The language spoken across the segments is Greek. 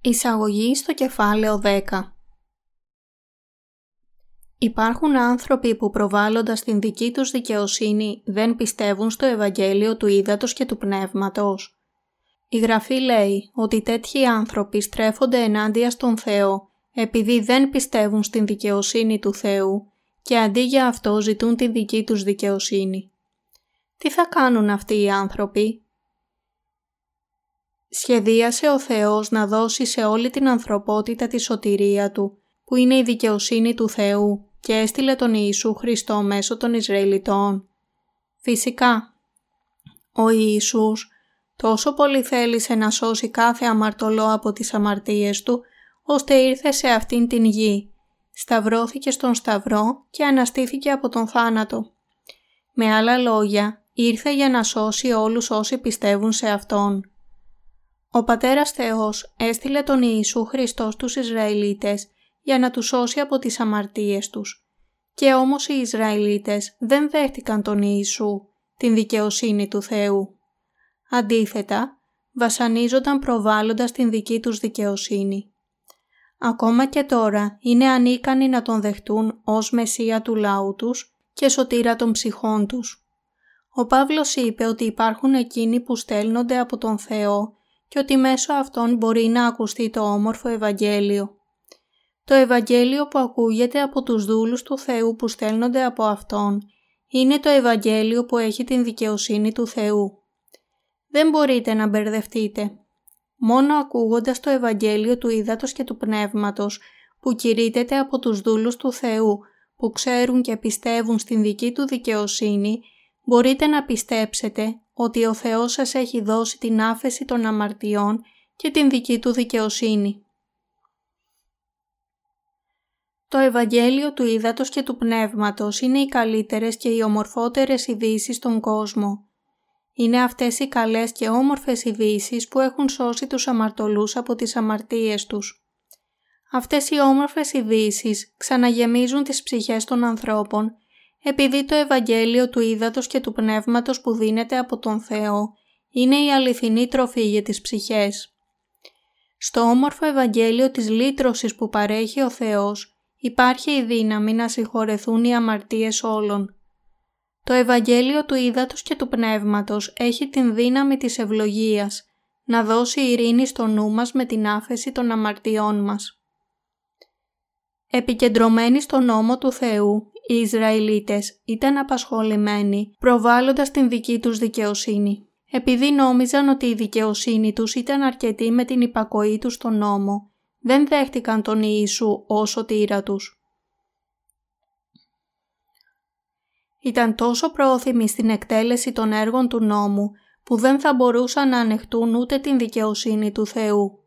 Εισαγωγή στο κεφάλαιο 10. Υπάρχουν άνθρωποι που προβάλλοντας την δική τους δικαιοσύνη δεν πιστεύουν στο Ευαγγέλιο του ύδατος και του Πνεύματος. Η Γραφή λέει ότι τέτοιοι άνθρωποι στρέφονται ενάντια στον Θεό επειδή δεν πιστεύουν στην δικαιοσύνη του Θεού και αντί για αυτό ζητούν τη δική τους δικαιοσύνη. Τι θα κάνουν αυτοί οι άνθρωποι? Σχεδίασε ο Θεός να δώσει σε όλη την ανθρωπότητα τη σωτηρία Του, που είναι η δικαιοσύνη του Θεού, και έστειλε τον Ιησού Χριστό μέσω των Ισραηλιτών. Φυσικά, ο Ιησούς τόσο πολύ θέλησε να σώσει κάθε αμαρτωλό από τις αμαρτίες του, ώστε ήρθε σε αυτήν την γη, σταυρώθηκε στον Σταυρό και αναστήθηκε από τον θάνατο. Με άλλα λόγια, ήρθε για να σώσει όλους όσοι πιστεύουν σε Αυτόν. Ο Πατέρας Θεός έστειλε τον Ιησού Χριστό στους Ισραηλίτες για να τους σώσει από τις αμαρτίες τους. Και όμως οι Ισραηλίτες δεν δέχτηκαν τον Ιησού, την δικαιοσύνη του Θεού. Αντίθετα, βασανίζονταν προβάλλοντας την δική τους δικαιοσύνη. Ακόμα και τώρα είναι ανίκανοι να τον δεχτούν ως Μεσσία του λαού τους και σωτήρα των ψυχών τους. Ο Παύλος είπε ότι υπάρχουν εκείνοι που στέλνονται από τον Θεό και ότι μέσω αυτών μπορεί να ακουστεί το όμορφο Ευαγγέλιο. Το Ευαγγέλιο που ακούγεται από τους δούλους του Θεού που στέλνονται από Αυτόν είναι το Ευαγγέλιο που έχει την δικαιοσύνη του Θεού. Δεν μπορείτε να μπερδευτείτε. Μόνο ακούγοντας το Ευαγγέλιο του ύδατος και του Πνεύματος που κηρύττεται από τους δούλους του Θεού που ξέρουν και πιστεύουν στην δική του δικαιοσύνη, μπορείτε να πιστέψετε ότι ο Θεός σας έχει δώσει την άφεση των αμαρτιών και την δική του δικαιοσύνη. Το Ευαγγέλιο του ύδατος και του Πνεύματος είναι οι καλύτερες και οι ομορφότερες ειδήσεις στον κόσμο. Είναι αυτές οι καλές και όμορφες ειδήσεις που έχουν σώσει τους αμαρτωλούς από τις αμαρτίες τους. Αυτές οι όμορφες ειδήσεις ξαναγεμίζουν τις ψυχές των ανθρώπων, επειδή το Ευαγγέλιο του ύδατος και του Πνεύματος που δίνεται από τον Θεό είναι η αληθινή τροφή για τις ψυχές. Στο όμορφο Ευαγγέλιο της λύτρωσης που παρέχει ο Θεός υπάρχει η δύναμη να συγχωρεθούν οι αμαρτίες όλων. Το Ευαγγέλιο του ύδατος και του Πνεύματος έχει την δύναμη της ευλογίας, να δώσει ειρήνη στο νου μας με την άφεση των αμαρτιών μας. Επικεντρωμένοι στον νόμο του Θεού, οι Ισραηλίτες ήταν απασχολημένοι προβάλλοντας την δική τους δικαιοσύνη. Επειδή νόμιζαν ότι η δικαιοσύνη τους ήταν αρκετή με την υπακοή τους στον νόμο, δεν δέχτηκαν τον Ιησού ως σωτήρα τους. Ήταν τόσο πρόθυμοι στην εκτέλεση των έργων του νόμου που δεν θα μπορούσαν να ανεχτούν ούτε την δικαιοσύνη του Θεού.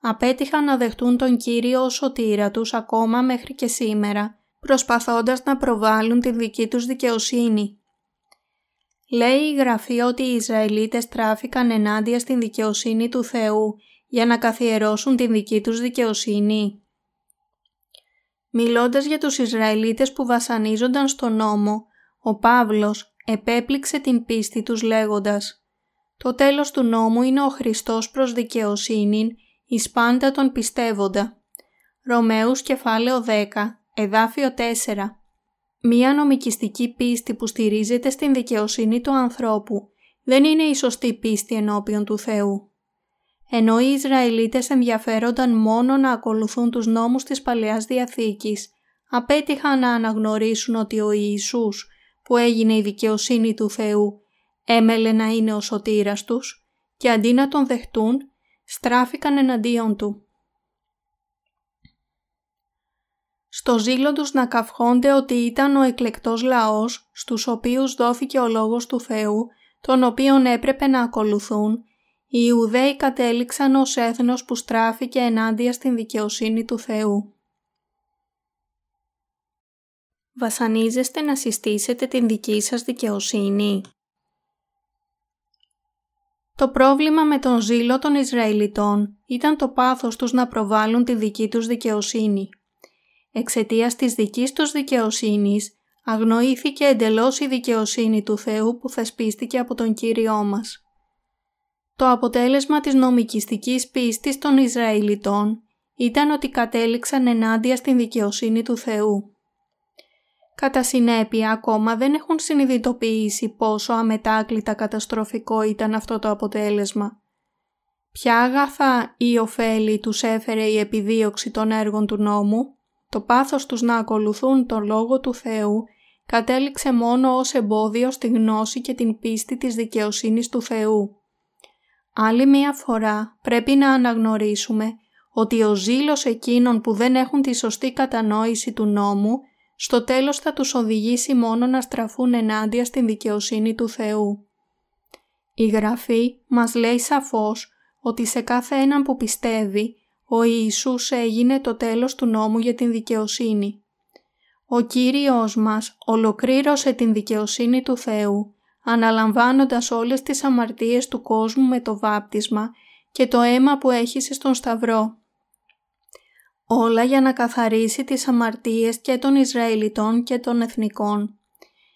Απέτυχαν να δεχτούν τον Κύριο ως σωτήρα τους ακόμα μέχρι και σήμερα, προσπαθώντας να προβάλλουν τη δική τους δικαιοσύνη. Λέει η Γραφή ότι οι Ισραηλίτες τράφηκαν ενάντια στην δικαιοσύνη του Θεού για να καθιερώσουν τη δική τους δικαιοσύνη. Μιλώντας για τους Ισραηλίτες που βασανίζονταν στον νόμο, ο Παύλος επέπληξε την πίστη τους λέγοντας «Το τέλος του νόμου είναι ο Χριστός προς δικαιοσύνην, εις πάντα τον πιστεύοντα». Ρωμαίους κεφάλαιο 10. Εδάφιο 4. Μία νομικιστική πίστη που στηρίζεται στην δικαιοσύνη του ανθρώπου δεν είναι η σωστή πίστη ενώπιον του Θεού. Ενώ οι Ισραηλίτες ενδιαφέρονταν μόνο να ακολουθούν τους νόμους της Παλαιάς Διαθήκης, απέτυχαν να αναγνωρίσουν ότι ο Ιησούς, που έγινε η δικαιοσύνη του Θεού, έμελε να είναι ο σωτήρας τους και αντί να τον δεχτούν, στράφηκαν εναντίον του. Στο ζήλο τους να καυχόνται ότι ήταν ο εκλεκτός λαός, στους οποίους δόθηκε ο Λόγος του Θεού, τον οποίον έπρεπε να ακολουθούν, οι Ιουδαίοι κατέληξαν ως έθνος που στράφηκε ενάντια στην δικαιοσύνη του Θεού. Βασανίζεστε να συστήσετε την δική σας δικαιοσύνη. Το πρόβλημα με τον ζήλο των Ισραηλιτών ήταν το πάθος τους να προβάλλουν τη δική τους δικαιοσύνη. Εξαιτίας της δικής τους δικαιοσύνης, αγνοήθηκε εντελώς η δικαιοσύνη του Θεού που θεσπίστηκε από τον Κύριό μας. Το αποτέλεσμα της νομικιστικής πίστης των Ισραηλιτών ήταν ότι κατέληξαν ενάντια στην δικαιοσύνη του Θεού. Κατά συνέπεια, ακόμα δεν έχουν συνειδητοποιήσει πόσο αμετάκλητα καταστροφικό ήταν αυτό το αποτέλεσμα. Ποια αγαθά ή ωφέλη τους έφερε η επιδίωξη των έργων του νόμου, το πάθος τους να ακολουθούν τον Λόγο του Θεού κατέληξε μόνο ως εμπόδιο στη γνώση και την πίστη της δικαιοσύνης του Θεού. Άλλη μία φορά πρέπει να αναγνωρίσουμε ότι ο ζήλος εκείνων που δεν έχουν τη σωστή κατανόηση του νόμου στο τέλος θα τους οδηγήσει μόνο να στραφούν ενάντια στην δικαιοσύνη του Θεού. Η Γραφή μας λέει σαφώς ότι σε κάθε έναν που πιστεύει, ο Ιησούς έγινε το τέλος του νόμου για την δικαιοσύνη. Ο Κύριος μας ολοκλήρωσε την δικαιοσύνη του Θεού, αναλαμβάνοντας όλες τις αμαρτίες του κόσμου με το βάπτισμα και το αίμα που έχυσε στον Σταυρό. Όλα για να καθαρίσει τις αμαρτίες και των Ισραηλιτών και των εθνικών.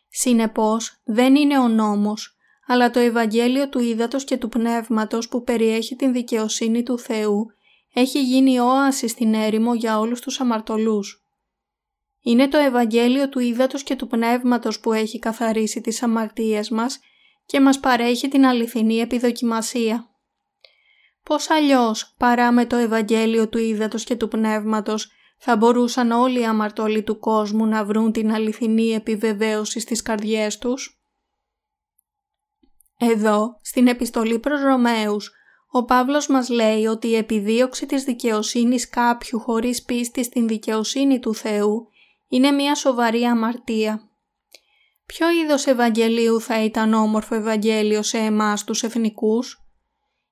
Συνεπώς, δεν είναι ο νόμος, αλλά το Ευαγγέλιο του Ύδατος και του Πνεύματος που περιέχει την δικαιοσύνη του Θεού έχει γίνει όαση στην έρημο για όλους τους αμαρτωλούς. Είναι το Ευαγγέλιο του Ύδατος και του Πνεύματος που έχει καθαρίσει τις αμαρτίες μας και μας παρέχει την αληθινή επιδοκιμασία. Πώς αλλιώς παρά με το Ευαγγέλιο του Ύδατος και του Πνεύματος θα μπορούσαν όλοι οι αμαρτωλοί του κόσμου να βρουν την αληθινή επιβεβαίωση στις καρδιές τους? Εδώ, στην επιστολή προς Ρωμαίους, ο Παύλος μας λέει ότι η επιδίωξη της δικαιοσύνης κάποιου χωρίς πίστη στην δικαιοσύνη του Θεού είναι μια σοβαρή αμαρτία. Ποιο είδος Ευαγγελίου θα ήταν όμορφο Ευαγγέλιο σε εμάς τους εθνικούς?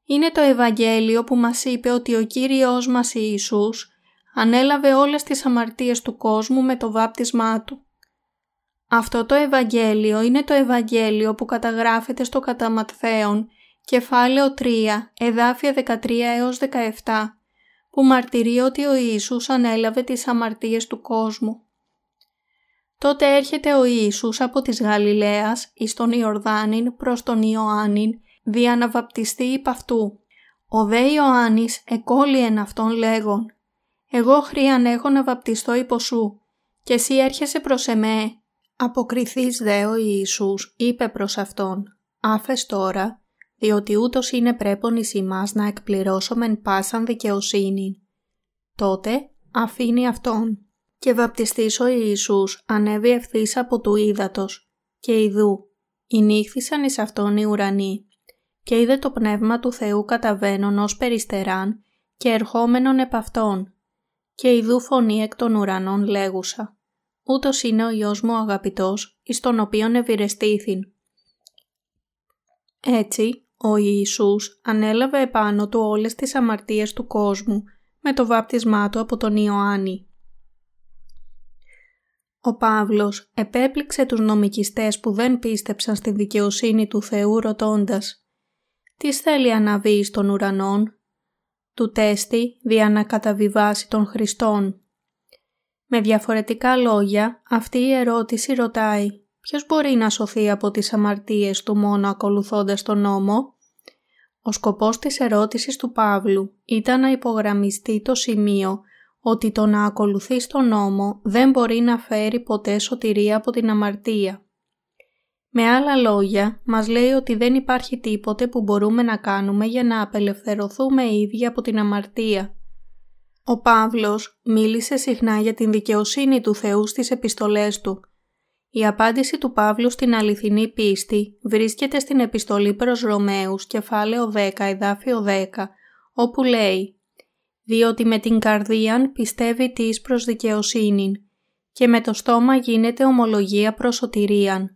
Είναι το Ευαγγέλιο που μας είπε ότι ο Κύριος μας Ιησούς ανέλαβε όλες τις αμαρτίες του κόσμου με το βάπτισμά Του. Αυτό το Ευαγγέλιο είναι το Ευαγγέλιο που καταγράφεται στο κατά Ματθαίον, κεφάλαιο 3, εδάφια 13 έως 17, που μαρτυρεί ότι ο Ιησούς ανέλαβε τις αμαρτίες του κόσμου. Τότε έρχεται ο Ιησούς από της Γαλιλαίας εις τον Ιορδάνην προς τον Ιωάννην, δια να βαπτιστεί υπ' αυτού. Ο δε Ιωάννης εκόλυεν εν αυτόν λέγον, «Εγώ χρίαν έχω να βαπτιστώ υπό σου, και εσύ έρχεσαι προς εμέ». Αποκριθείς δε ο Ιησούς είπε προς αυτόν, «Άφες τώρα, διότι ούτως είναι πρέπον εις ημάς να εκπληρώσομεν πάσαν δικαιοσύνη». Τότε αφήνει αυτόν. Και βαπτιστής ο Ιησούς ανέβη ευθύς από του ύδατος, και ιδού, ηνύχθησαν εις αυτόν οι ουρανοί. Και είδε το πνεύμα του Θεού καταβαίνον ως περιστεράν και ερχόμενον επ' αυτόν. Και ιδού φωνή εκ των ουρανών λέγουσα, ούτως είναι ο Υιός μου αγαπητός, εις τον οποίον ευηρεστήθην. Έτσι, ο Ιησούς ανέλαβε επάνω του όλες τις αμαρτίες του κόσμου με το βάπτισμά του από τον Ιωάννη. Ο Παύλος επέπληξε τους νομικιστές που δεν πίστεψαν στη δικαιοσύνη του Θεού ρωτώντας, «Τι θέλει αναβεί εις των ουρανών?» Του τέστη δια να καταβιβάσει των Χριστών. Με διαφορετικά λόγια, αυτή η ερώτηση ρωτάει «Ποιος μπορεί να σωθεί από τις αμαρτίες του μόνο ακολουθώντας τον νόμο?» Ο σκοπός της ερώτησης του Παύλου ήταν να υπογραμμιστεί το σημείο ότι το να ακολουθείς τον νόμο δεν μπορεί να φέρει ποτέ σωτηρία από την αμαρτία. Με άλλα λόγια, μας λέει ότι δεν υπάρχει τίποτε που μπορούμε να κάνουμε για να απελευθερωθούμε ίδιοι από την αμαρτία. Ο Παύλος μίλησε συχνά για την δικαιοσύνη του Θεού στις επιστολές του. Η απάντηση του Παύλου στην αληθινή πίστη βρίσκεται στην επιστολή προς Ρωμαίους, κεφάλαιο 10, εδάφιο 10, όπου λέει «Διότι με την καρδίαν πιστεύει της προς δικαιοσύνην και με το στόμα γίνεται ομολογία προς σωτηρίαν».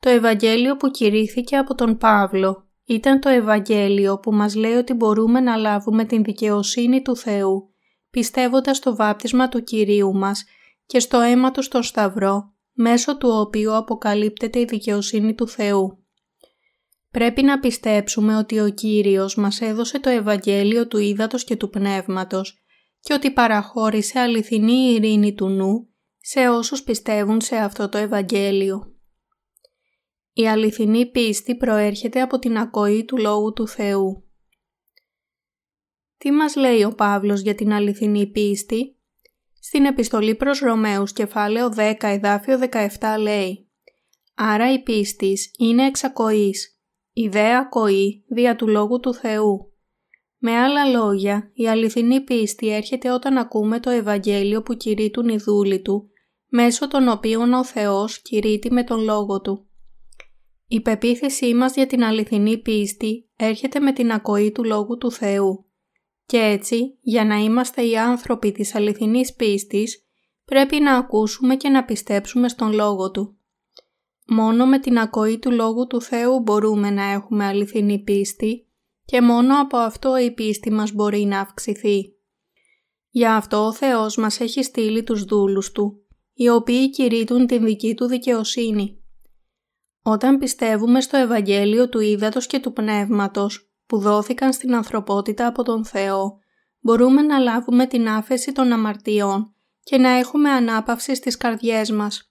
Το Ευαγγέλιο που κηρύχθηκε από τον Παύλο ήταν το Ευαγγέλιο που μας λέει ότι μπορούμε να λάβουμε την δικαιοσύνη του Θεού, πιστεύοντας στο βάπτισμα του Κυρίου μας και στο αίμα του στο Σταυρό, μέσω του οποίου αποκαλύπτεται η δικαιοσύνη του Θεού. Πρέπει να πιστέψουμε ότι ο Κύριος μας έδωσε το Ευαγγέλιο του Ύδατος και του Πνεύματος και ότι παραχώρησε αληθινή ειρήνη του νου σε όσους πιστεύουν σε αυτό το Ευαγγέλιο. Η αληθινή πίστη προέρχεται από την ακοή του Λόγου του Θεού. Τι μας λέει ο Παύλος για την αληθινή πίστη? Στην επιστολή προς Ρωμαίους κεφάλαιο 10 εδάφιο 17 λέει «Άρα η πίστης είναι εξ ακοής, η δε ακοή δια του Λόγου του Θεού». Με άλλα λόγια, η αληθινή πίστη έρχεται όταν ακούμε το Ευαγγέλιο που κηρύττουν οι δούλοι Του, μέσω των οποίων ο Θεός κηρύττει με τον Λόγο Του. Η πεποίθησή μας για την αληθινή πίστη έρχεται με την ακοή του Λόγου του Θεού. Και έτσι, για να είμαστε οι άνθρωποι της αληθινής πίστης, πρέπει να ακούσουμε και να πιστέψουμε στον Λόγο Του. Μόνο με την ακοή του Λόγου του Θεού μπορούμε να έχουμε αληθινή πίστη και μόνο από αυτό η πίστη μας μπορεί να αυξηθεί. Γι' αυτό ο Θεός μας έχει στείλει τους δούλους Του, οι οποίοι κηρύττουν την δική Του δικαιοσύνη. Όταν πιστεύουμε στο Ευαγγέλιο του ύδατος και του Πνεύματος που δόθηκαν στην ανθρωπότητα από τον Θεό, μπορούμε να λάβουμε την άφεση των αμαρτιών και να έχουμε ανάπαυση στις καρδιές μας.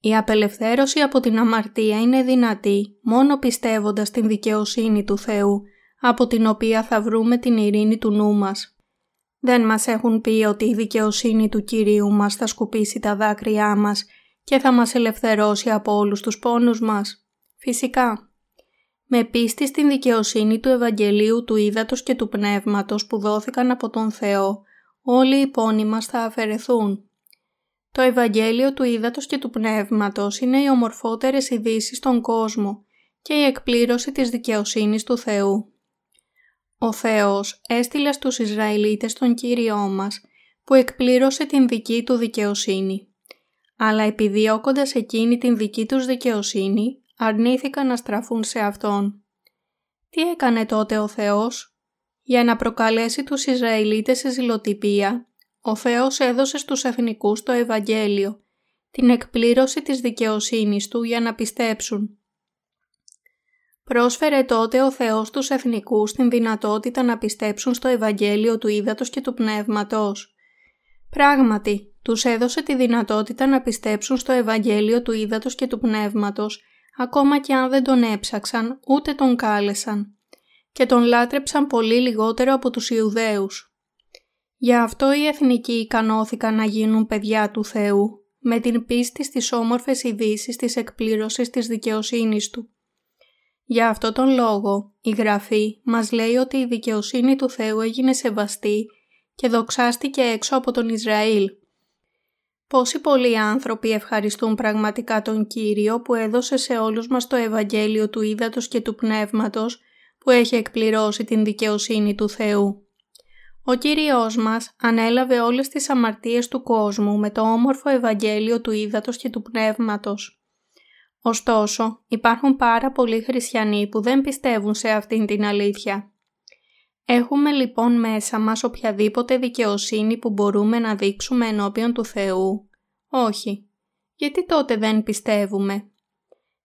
Η απελευθέρωση από την αμαρτία είναι δυνατή μόνο πιστεύοντας την δικαιοσύνη του Θεού, από την οποία θα βρούμε την ειρήνη του νου μας. Δεν μας έχουν πει ότι η δικαιοσύνη του Κυρίου μας θα σκουπίσει τα δάκρυά μας και θα μας ελευθερώσει από όλους τους πόνους μας. Φυσικά, με πίστη στην δικαιοσύνη του Ευαγγελίου του ύδατος και του Πνεύματος που δόθηκαν από τον Θεό, όλοι οι πόνοι μας θα αφαιρεθούν. Το Ευαγγέλιο του ύδατος και του Πνεύματος είναι οι ομορφότερες ειδήσεις στον κόσμο και η εκπλήρωση της δικαιοσύνης του Θεού. Ο Θεός έστειλε στους Ισραηλίτες τον Κύριό μας, που εκπλήρωσε την δική του δικαιοσύνη. Αλλά επιδιώκοντας εκείνη την δική τους δικαιοσύνη, αρνήθηκαν να στραφούν σε Αυτόν. Τι έκανε τότε ο Θεός? Για να προκαλέσει τους Ισραηλίτες σε ζηλοτυπία, ο Θεός έδωσε στους εθνικούς το Ευαγγέλιο, την εκπλήρωση της δικαιοσύνης Του για να πιστέψουν. Πρόσφερε τότε ο Θεός στους εθνικούς την δυνατότητα να πιστέψουν στο Ευαγγέλιο του ύδατος και του Πνεύματος. Πράγματι, τους έδωσε τη δυνατότητα να πιστέψουν στο Ευαγγέλιο του ύδατος και του Πνεύματος, ακόμα και αν δεν τον έψαξαν, ούτε τον κάλεσαν. Και τον λάτρεψαν πολύ λιγότερο από τους Ιουδαίους. Γι' αυτό οι εθνικοί ικανώθηκαν να γίνουν παιδιά του Θεού, με την πίστη στις όμορφες ειδήσεις της εκπλήρωσης της δικαιοσύνης Του. Γι' αυτό τον λόγο, η Γραφή μας λέει ότι η δικαιοσύνη του Θεού έγινε σεβαστή και δοξάστηκε έξω από τον Ισραήλ. Πόσοι πολλοί άνθρωποι ευχαριστούν πραγματικά τον Κύριο που έδωσε σε όλους μας το Ευαγγέλιο του ύδατος και του Πνεύματος που έχει εκπληρώσει την δικαιοσύνη του Θεού. Ο Κύριος μας ανέλαβε όλες τις αμαρτίες του κόσμου με το όμορφο Ευαγγέλιο του ύδατος και του Πνεύματος. Ωστόσο, υπάρχουν πάρα πολλοί χριστιανοί που δεν πιστεύουν σε αυτήν την αλήθεια. Έχουμε λοιπόν μέσα μας οποιαδήποτε δικαιοσύνη που μπορούμε να δείξουμε ενώπιον του Θεού? Όχι. Γιατί τότε δεν πιστεύουμε?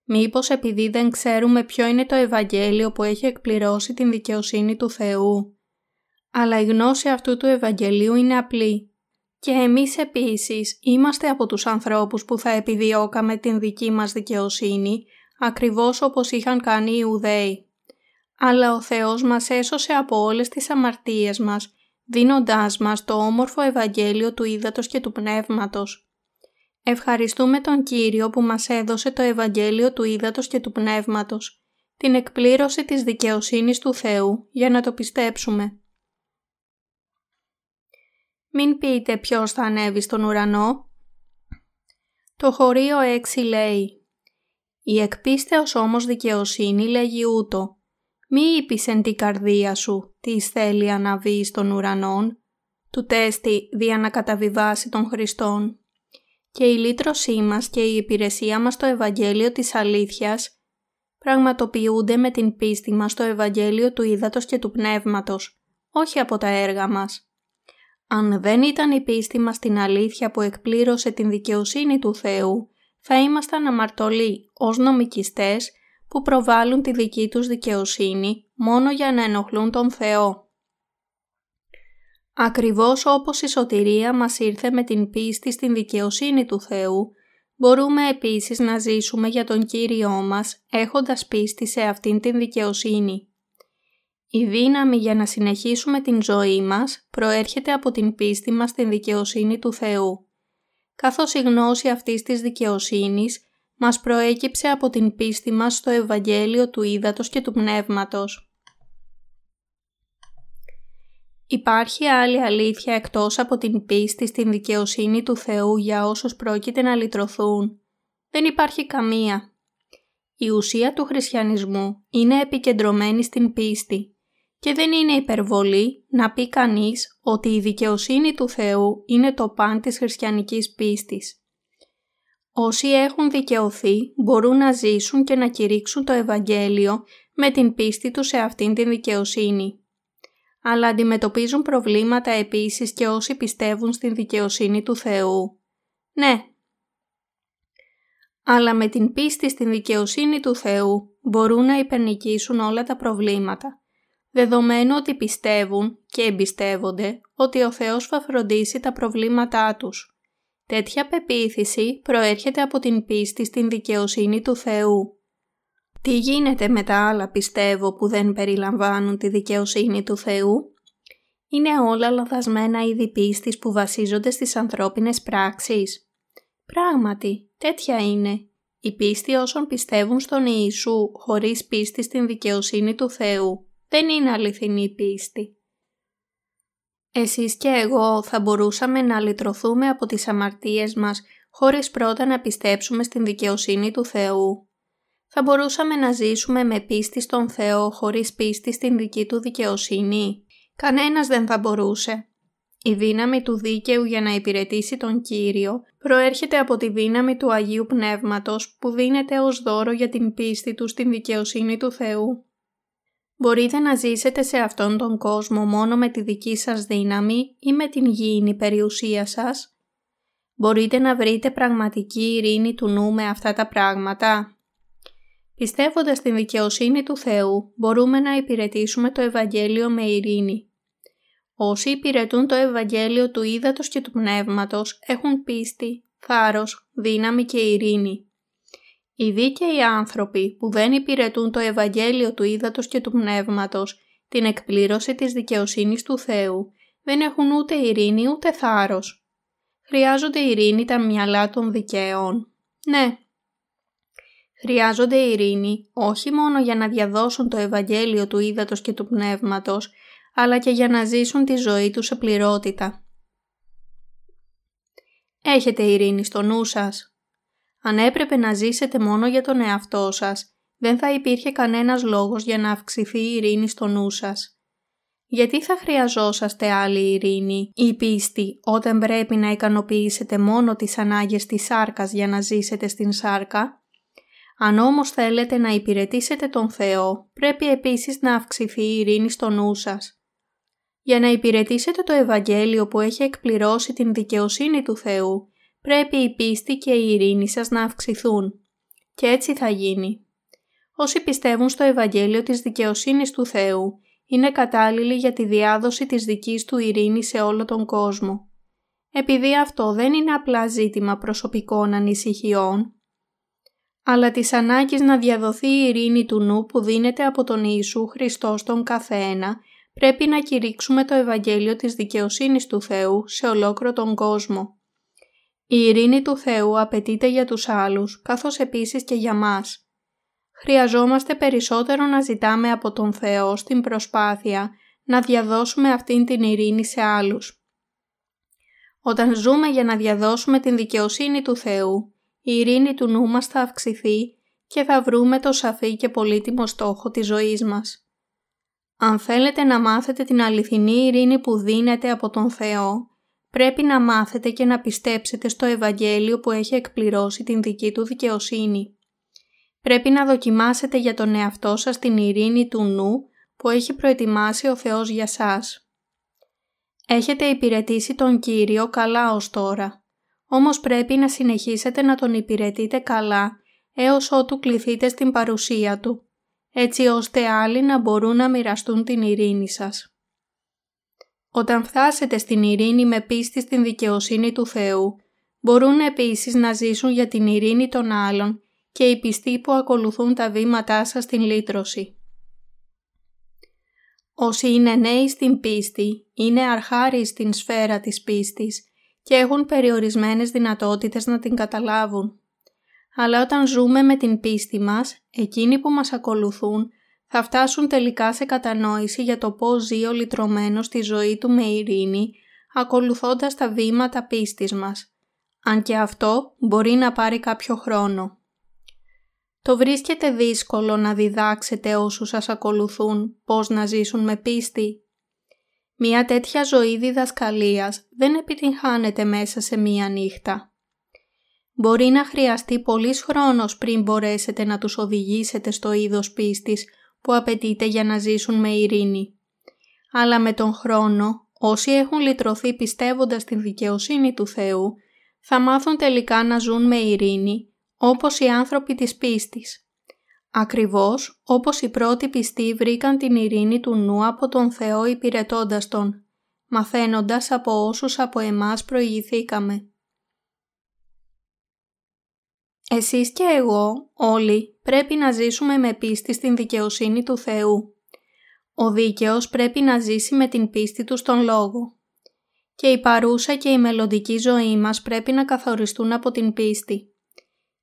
Μήπως επειδή δεν ξέρουμε ποιο είναι το Ευαγγέλιο που έχει εκπληρώσει την δικαιοσύνη του Θεού? Αλλά η γνώση αυτού του Ευαγγελίου είναι απλή. Και εμείς επίσης είμαστε από τους ανθρώπους που θα επιδιώκαμε την δική μας δικαιοσύνη, ακριβώς όπως είχαν κάνει οι Ιουδαίοι. Αλλά ο Θεός μας έσωσε από όλες τις αμαρτίες μας, δίνοντάς μας το όμορφο Ευαγγέλιο του ύδατος και του Πνεύματος. Ευχαριστούμε τον Κύριο που μας έδωσε το Ευαγγέλιο του ύδατος και του Πνεύματος, την εκπλήρωση της δικαιοσύνης του Θεού, για να το πιστέψουμε. Μην πείτε ποιος θα ανέβει στον ουρανό. Το χωρίο 6 λέει «Η εκπίστεως όμως δικαιοσύνη λέγει ούτω. Μη είπεις εν τη καρδία σου, τι θέλει αναβεί των ουρανών, του τέστη δια να καταβιβάσει των Χριστών. Και η λύτρωσή μας και η υπηρεσία μας στο Ευαγγέλιο της αλήθειας πραγματοποιούνται με την πίστη μας στο Ευαγγέλιο του ύδατος και του Πνεύματος, όχι από τα έργα μας. Αν δεν ήταν η πίστη μας στην αλήθεια που εκπλήρωσε την δικαιοσύνη του Θεού, θα ήμασταν αμαρτωλοί ως νομικιστές που προβάλλουν τη δική τους δικαιοσύνη μόνο για να ενοχλούν τον Θεό. Ακριβώς όπως η σωτηρία μας ήρθε με την πίστη στην δικαιοσύνη του Θεού, Μπορούμε επίσης να ζήσουμε για τον Κύριό μας έχοντας πίστη σε αυτήν την δικαιοσύνη. Η δύναμη για να συνεχίσουμε την ζωή μας προέρχεται από την πίστη μας στην δικαιοσύνη του Θεού. Καθώς η γνώση αυτής της δικαιοσύνης μας προέκυψε από την πίστη μας στο Ευαγγέλιο του Ύδατος και του Πνεύματος. Υπάρχει άλλη αλήθεια εκτός από την πίστη στην δικαιοσύνη του Θεού για όσους πρόκειται να λυτρωθούν? Δεν υπάρχει καμία. Η ουσία του χριστιανισμού είναι επικεντρωμένη στην πίστη και δεν είναι υπερβολή να πει κανείς ότι η δικαιοσύνη του Θεού είναι το παν της χριστιανικής πίστης. Όσοι έχουν δικαιωθεί μπορούν να ζήσουν και να κηρύξουν το Ευαγγέλιο με την πίστη τους σε αυτήν την δικαιοσύνη. Αλλά αντιμετωπίζουν προβλήματα επίσης και όσοι πιστεύουν στην δικαιοσύνη του Θεού. Ναι. Αλλά με την πίστη στην δικαιοσύνη του Θεού μπορούν να υπερνικήσουν όλα τα προβλήματα, δεδομένου ότι πιστεύουν και εμπιστεύονται ότι ο Θεός θα φροντίσει τα προβλήματά τους. Τέτοια πεποίθηση προέρχεται από την πίστη στην δικαιοσύνη του Θεού. Τι γίνεται με τα άλλα πιστεύω που δεν περιλαμβάνουν τη δικαιοσύνη του Θεού? Είναι όλα λαθασμένα είδη πίστης που βασίζονται στις ανθρώπινες πράξεις. Πράγματι, τέτοια είναι. Η πίστη όσων πιστεύουν στον Ιησού χωρίς πίστη στην δικαιοσύνη του Θεού δεν είναι αληθινή πίστη. Εσείς και εγώ θα μπορούσαμε να λυτρωθούμε από τις αμαρτίες μας χωρίς πρώτα να πιστέψουμε στην δικαιοσύνη του Θεού. Θα μπορούσαμε να ζήσουμε με πίστη στον Θεό χωρίς πίστη στην δική του δικαιοσύνη? Κανένας δεν θα μπορούσε. Η δύναμη του δίκαιου για να υπηρετήσει τον Κύριο προέρχεται από τη δύναμη του Αγίου Πνεύματος που δίνεται ως δώρο για την πίστη του στην δικαιοσύνη του Θεού. Μπορείτε να ζήσετε σε αυτόν τον κόσμο μόνο με τη δική σας δύναμη ή με την γήινη περιουσία σας? Μπορείτε να βρείτε πραγματική ειρήνη του νου με αυτά τα πράγματα? Πιστεύοντας την δικαιοσύνη του Θεού, μπορούμε να υπηρετήσουμε το Ευαγγέλιο με ειρήνη. Όσοι υπηρετούν το Ευαγγέλιο του Ύδατος και του Πνεύματος έχουν πίστη, θάρρος, δύναμη και ειρήνη. Οι δίκαιοι άνθρωποι που δεν υπηρετούν το Ευαγγέλιο του Ύδατος και του Πνεύματος, την εκπλήρωση της δικαιοσύνης του Θεού, δεν έχουν ούτε ειρήνη ούτε θάρρος. Χρειάζονται ειρήνη τα μυαλά των δικαίων. Ναι. Χρειάζονται ειρήνη όχι μόνο για να διαδώσουν το Ευαγγέλιο του Ύδατος και του Πνεύματος, αλλά και για να ζήσουν τη ζωή τους σε πληρότητα. Έχετε ειρήνη στο νου σας. Αν έπρεπε να ζήσετε μόνο για τον εαυτό σας, δεν θα υπήρχε κανένας λόγος για να αυξηθεί η ειρήνη στο νου σας. Γιατί θα χρειαζόσαστε άλλη ειρήνη ή πίστη όταν πρέπει να ικανοποιήσετε μόνο τις ανάγκες της σάρκας για να ζήσετε στην σάρκα? Αν όμως θέλετε να υπηρετήσετε τον Θεό, πρέπει επίσης να αυξηθεί η ειρήνη στο νου σας. Για να υπηρετήσετε το Ευαγγέλιο που έχει εκπληρώσει την δικαιοσύνη του Θεού, πρέπει η πίστη και η ειρήνη σας να αυξηθούν. Και έτσι θα γίνει. Όσοι πιστεύουν στο Ευαγγέλιο της δικαιοσύνης του Θεού, είναι κατάλληλοι για τη διάδοση της δικής του ειρήνης σε όλο τον κόσμο. Επειδή αυτό δεν είναι απλά ζήτημα προσωπικών ανησυχιών, αλλά της ανάγκης να διαδοθεί η ειρήνη του νου που δίνεται από τον Ιησού Χριστό στον καθένα, πρέπει να κηρύξουμε το Ευαγγέλιο της δικαιοσύνης του Θεού σε ολόκληρο τον κόσμο. Η ειρήνη του Θεού απαιτείται για τους άλλους, καθώς επίσης και για μας. Χρειαζόμαστε περισσότερο να ζητάμε από τον Θεό στην προσπάθεια να διαδώσουμε αυτήν την ειρήνη σε άλλους. Όταν ζούμε για να διαδώσουμε την δικαιοσύνη του Θεού, η ειρήνη του νου μας θα αυξηθεί και θα βρούμε το σαφή και πολύτιμο στόχο της ζωής μας. Αν θέλετε να μάθετε την αληθινή ειρήνη που δίνεται από τον Θεό, πρέπει να μάθετε και να πιστέψετε στο Ευαγγέλιο που έχει εκπληρώσει την δική του δικαιοσύνη. Πρέπει να δοκιμάσετε για τον εαυτό σας την ειρήνη του νου που έχει προετοιμάσει ο Θεός για σας. Έχετε υπηρετήσει τον Κύριο καλά ως τώρα. Όμως πρέπει να συνεχίσετε να τον υπηρετείτε καλά έως ότου κληθείτε στην παρουσία του, έτσι ώστε άλλοι να μπορούν να μοιραστούν την ειρήνη σας. Όταν φτάσετε στην ειρήνη με πίστη στην δικαιοσύνη του Θεού, Μπορούν επίσης να ζήσουν για την ειρήνη των άλλων και οι πιστοί που ακολουθούν τα βήματά σας στην λύτρωση. Όσοι είναι νέοι στην πίστη, είναι αρχάριοι στην σφαίρα της πίστης και έχουν περιορισμένες δυνατότητες να την καταλάβουν. Αλλά όταν ζούμε με την πίστη μας, εκείνοι που μας ακολουθούν θα φτάσουν τελικά σε κατανόηση για το πώς ζει ο λυτρωμένος τη ζωή του με ειρήνη, ακολουθώντας τα βήματα πίστης μας, αν και αυτό μπορεί να πάρει κάποιο χρόνο. Το βρίσκεται δύσκολο να διδάξετε όσους σας ακολουθούν πώς να ζήσουν με πίστη. Μια τέτοια ζωή διδασκαλίας δεν επιτυγχάνεται μέσα σε μία νύχτα. Μπορεί να χρειαστεί πολύς χρόνος πριν μπορέσετε να τους οδηγήσετε στο είδος πίστης που απαιτείται για να ζήσουν με ειρήνη. Αλλά με τον χρόνο, όσοι έχουν λυτρωθεί πιστεύοντας την δικαιοσύνη του Θεού, θα μάθουν τελικά να ζουν με ειρήνη, όπως οι άνθρωποι της πίστης. Ακριβώς όπως οι πρώτοι πιστοί βρήκαν την ειρήνη του νου από τον Θεό υπηρετώντας Τον, μαθαίνοντας από όσους από εμάς προηγηθήκαμε. Εσείς και εγώ όλοι πρέπει να ζήσουμε με πίστη στην δικαιοσύνη του Θεού. Ο δίκαιος πρέπει να ζήσει με την πίστη του στον Λόγο. Και η παρούσα και η μελλοντική ζωή μας πρέπει να καθοριστούν από την πίστη.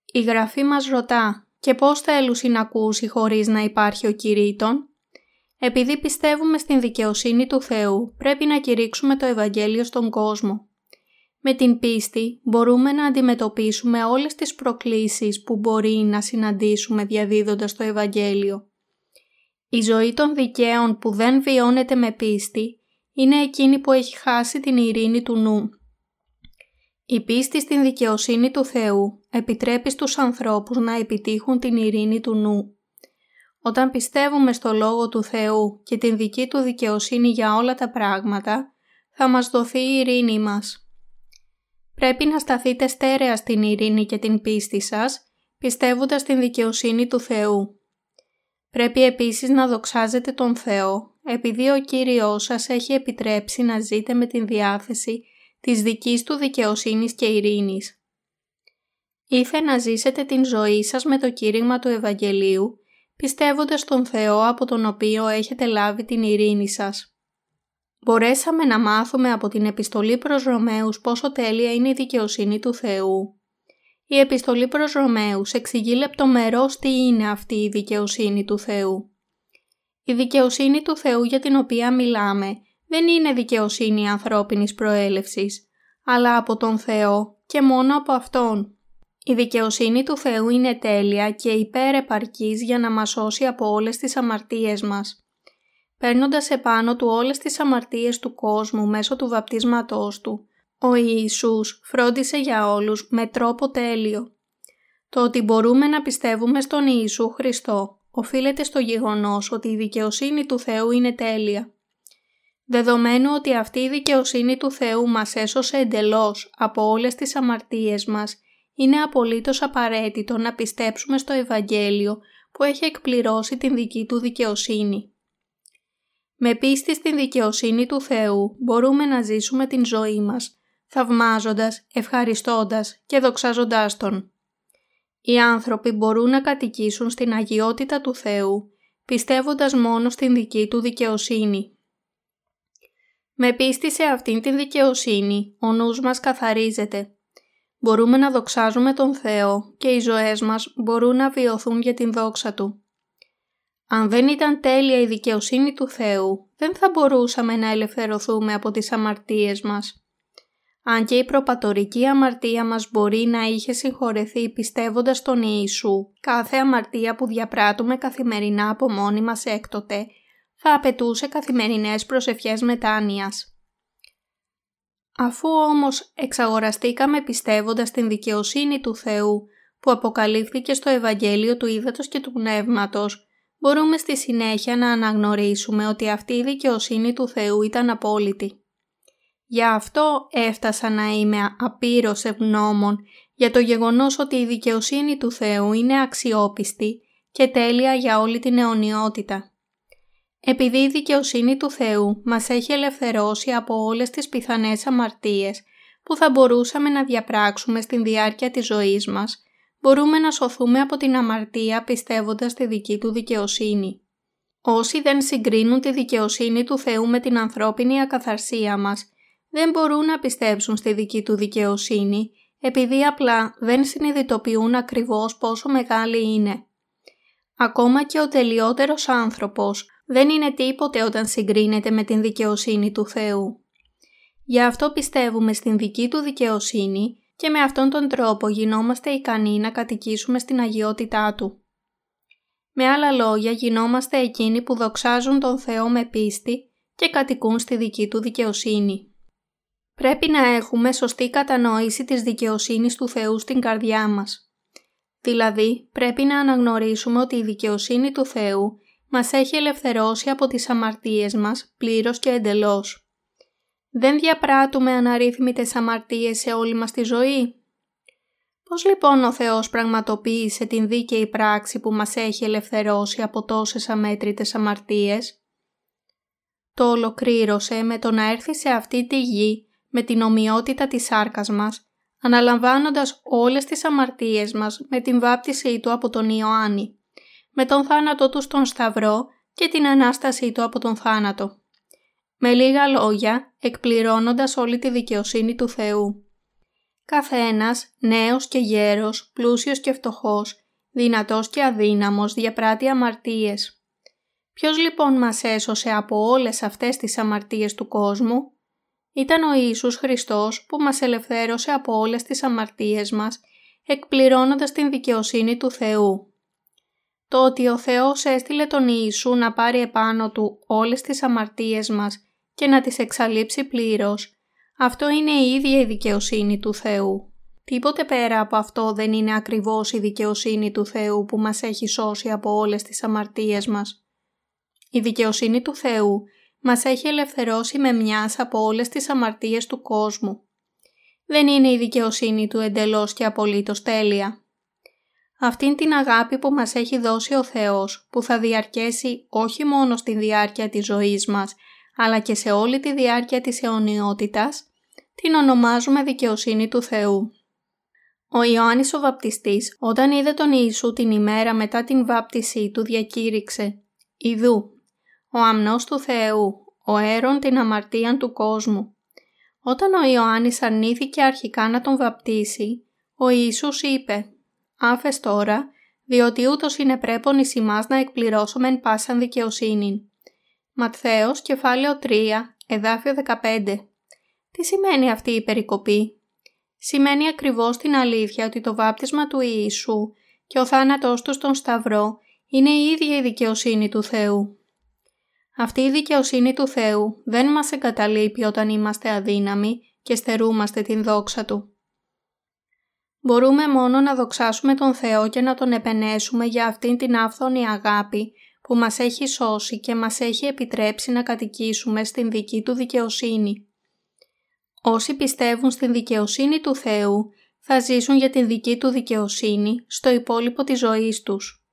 Η Γραφή μας ρωτά «Και πώς θέλουσι να ακούσει χωρίς να υπάρχει ο κηρύττων?» Επειδή πιστεύουμε στην δικαιοσύνη του Θεού, πρέπει να κηρύξουμε το Ευαγγέλιο στον κόσμο. Με την πίστη μπορούμε να αντιμετωπίσουμε όλες τις προκλήσεις που μπορεί να συναντήσουμε διαδίδοντας το Ευαγγέλιο. Η ζωή των δικαίων που δεν βιώνεται με πίστη είναι εκείνη που έχει χάσει την ειρήνη του νου. Η πίστη στην δικαιοσύνη του Θεού επιτρέπει στους ανθρώπους να επιτύχουν την ειρήνη του νου. Όταν πιστεύουμε στο Λόγο του Θεού και την δική του δικαιοσύνη για όλα τα πράγματα, θα μας δοθεί η ειρήνη μας. Πρέπει να σταθείτε στέρεα στην ειρήνη και την πίστη σας, πιστεύοντας την δικαιοσύνη του Θεού. Πρέπει επίσης να δοξάζετε τον Θεό, επειδή ο Κύριός σας έχει επιτρέψει να ζείτε με την διάθεση της δικής του δικαιοσύνης και ειρήνης. Ήθε να ζήσετε την ζωή σας με το κήρυγμα του Ευαγγελίου, πιστεύοντας τον Θεό από τον οποίο έχετε λάβει την ειρήνη σας. Μπορέσαμε να μάθουμε από την επιστολή προς Ρωμαίους πόσο τέλεια είναι η δικαιοσύνη του Θεού. Η επιστολή προς Ρωμαίους εξηγεί λεπτομερώς τι είναι αυτή η δικαιοσύνη του Θεού. Η δικαιοσύνη του Θεού για την οποία μιλάμε δεν είναι δικαιοσύνη ανθρώπινης προέλευσης, αλλά από τον Θεό και μόνο από Αυτόν. Η δικαιοσύνη του Θεού είναι τέλεια και υπερεπαρκής για να μας σώσει από όλες τις αμαρτίες μας. Παίρνοντας επάνω του όλες τις αμαρτίες του κόσμου μέσω του βαπτίσματός του, ο Ιησούς φρόντισε για όλους με τρόπο τέλειο. Το ότι μπορούμε να πιστεύουμε στον Ιησού Χριστό οφείλεται στο γεγονός ότι η δικαιοσύνη του Θεού είναι τέλεια. Δεδομένου ότι αυτή η δικαιοσύνη του Θεού μας έσωσε εντελώς από όλες τις αμαρτίες μας, είναι απολύτως απαραίτητο να πιστέψουμε στο Ευαγγέλιο που έχει εκπληρώσει την δική του δικαιοσύνη. Με πίστη στην δικαιοσύνη του Θεού μπορούμε να ζήσουμε την ζωή μας, θαυμάζοντας, ευχαριστώντας και δοξάζοντάς Τον. Οι άνθρωποι μπορούν να κατοικήσουν στην αγιότητα του Θεού, πιστεύοντας μόνο στην δική του δικαιοσύνη. Με πίστη σε αυτήν την δικαιοσύνη, ο νους μας καθαρίζεται. Μπορούμε να δοξάζουμε τον Θεό και οι ζωές μας μπορούν να βιωθούν για την δόξα Του. Αν δεν ήταν τέλεια η δικαιοσύνη του Θεού, δεν θα μπορούσαμε να ελευθερωθούμε από τις αμαρτίες μας. Αν και η προπατορική αμαρτία μας μπορεί να είχε συγχωρεθεί πιστεύοντας τον Ιησού, κάθε αμαρτία που διαπράττουμε καθημερινά από μόνοι μας έκτοτε, θα απαιτούσε καθημερινές προσευχές μετάνοιας. Αφού όμως εξαγοραστήκαμε πιστεύοντας την δικαιοσύνη του Θεού που αποκαλύφθηκε στο Ευαγγέλιο του Ύδατος και του Πνεύματος, μπορούμε στη συνέχεια να αναγνωρίσουμε ότι αυτή η δικαιοσύνη του Θεού ήταν απόλυτη. Γι' αυτό έφτασα να είμαι απείρως ευγνώμων για το γεγονός ότι η δικαιοσύνη του Θεού είναι αξιόπιστη και τέλεια για όλη την αιωνιότητα. Επειδή η δικαιοσύνη του Θεού μας έχει ελευθερώσει από όλες τις πιθανές αμαρτίες που θα μπορούσαμε να διαπράξουμε στην διάρκεια της ζωής μας, μπορούμε να σωθούμε από την αμαρτία πιστεύοντας τη δική του δικαιοσύνη. Όσοι δεν συγκρίνουν τη δικαιοσύνη του Θεού με την ανθρώπινη ακαθαρσία μας, δεν μπορούν να πιστέψουν στη δική του δικαιοσύνη, επειδή απλά δεν συνειδητοποιούν ακριβώς πόσο μεγάλη είναι. Ακόμα και ο τελειότερος άνθρωπος δεν είναι τίποτε όταν συγκρίνεται με την δικαιοσύνη του Θεού. Γι' αυτό πιστεύουμε στην δική του δικαιοσύνη και με αυτόν τον τρόπο γινόμαστε ικανοί να κατοικήσουμε στην αγιότητά του. Με άλλα λόγια, γινόμαστε εκείνοι που δοξάζουν τον Θεό με πίστη και κατοικούν στη δική του δικαιοσύνη. Πρέπει να έχουμε σωστή κατανόηση της δικαιοσύνης του Θεού στην καρδιά μας. Δηλαδή, πρέπει να αναγνωρίσουμε ότι η δικαιοσύνη του Θεού μας έχει ελευθερώσει από τις αμαρτίες μας πλήρως και εντελώς. Δεν διαπράττουμε αναρρύθμιτες αμαρτίες σε όλη μας τη ζωή. Πώς λοιπόν ο Θεός πραγματοποίησε την δίκαιη πράξη που μας έχει ελευθερώσει από τόσες αμέτρητες αμαρτίες? Το ολοκλήρωσε με το να έρθει σε αυτή τη γη με την ομοιότητα της σάρκας μας, αναλαμβάνοντας όλες τις αμαρτίες μας με την βάπτισή του από τον Ιωάννη, με τον θάνατό του στον Σταυρό και την Ανάστασή του από τον θάνατο. Με λίγα λόγια, εκπληρώνοντας όλη τη δικαιοσύνη του Θεού. Καθένας, νέος και γέρος, πλούσιος και φτωχός, δυνατός και αδύναμος, διαπράττει αμαρτίες. Ποιος λοιπόν μας έσωσε από όλες αυτές τις αμαρτίες του κόσμου? Ήταν ο Ιησούς Χριστός που μας ελευθέρωσε από όλες τις αμαρτίες μας, εκπληρώνοντας την δικαιοσύνη του Θεού. Το ότι ο Θεός έστειλε τον Ιησού να πάρει επάνω του όλες τις αμαρτίες μας και να τις εξαλείψει πλήρως, αυτό είναι η ίδια η δικαιοσύνη του Θεού. Τίποτε πέρα από αυτό δεν είναι ακριβώς η δικαιοσύνη του Θεού που μας έχει σώσει από όλες τις αμαρτίες μας. Η δικαιοσύνη του Θεού μας έχει ελευθερώσει με μιας από όλες τις αμαρτίες του κόσμου. Δεν είναι η δικαιοσύνη του εντελώς και απολύτως τέλεια. Αυτήν την αγάπη που μας έχει δώσει ο Θεός, που θα διαρκέσει όχι μόνο στη διάρκεια της ζωής μας, αλλά και σε όλη τη διάρκεια της αιωνιότητας, την ονομάζουμε δικαιοσύνη του Θεού. Ο Ιωάννης ο Βαπτιστής, όταν είδε τον Ιησού την ημέρα μετά την βάπτισή του, διακήρυξε «Ιδού, ο αμνός του Θεού, ο αίρον την αμαρτίαν του κόσμου». Όταν ο Ιωάννης αρνήθηκε αρχικά να τον βαπτίσει, ο Ιησούς είπε «Άφες τώρα, διότι ούτως είναι πρέπον εις ημάς να εκπληρώσομεν πάσαν δικαιοσύνην». Ματθαίος, κεφάλαιο 3, εδάφιο 15. Τι σημαίνει αυτή η περικοπή? Σημαίνει ακριβώς την αλήθεια ότι το βάπτισμα του Ιησού και ο θάνατός του στον Σταυρό είναι η ίδια η δικαιοσύνη του Θεού. Αυτή η δικαιοσύνη του Θεού δεν μας εγκαταλείπει όταν είμαστε αδύναμοι και στερούμαστε την δόξα Του. Μπορούμε μόνο να δοξάσουμε τον Θεό και να Τον επενέσουμε για αυτήν την άφθονη αγάπη που μας έχει σώσει και μας έχει επιτρέψει να κατοικήσουμε στην δική Του δικαιοσύνη. Όσοι πιστεύουν στην δικαιοσύνη του Θεού θα ζήσουν για την δική Του δικαιοσύνη στο υπόλοιπο της ζωής τους.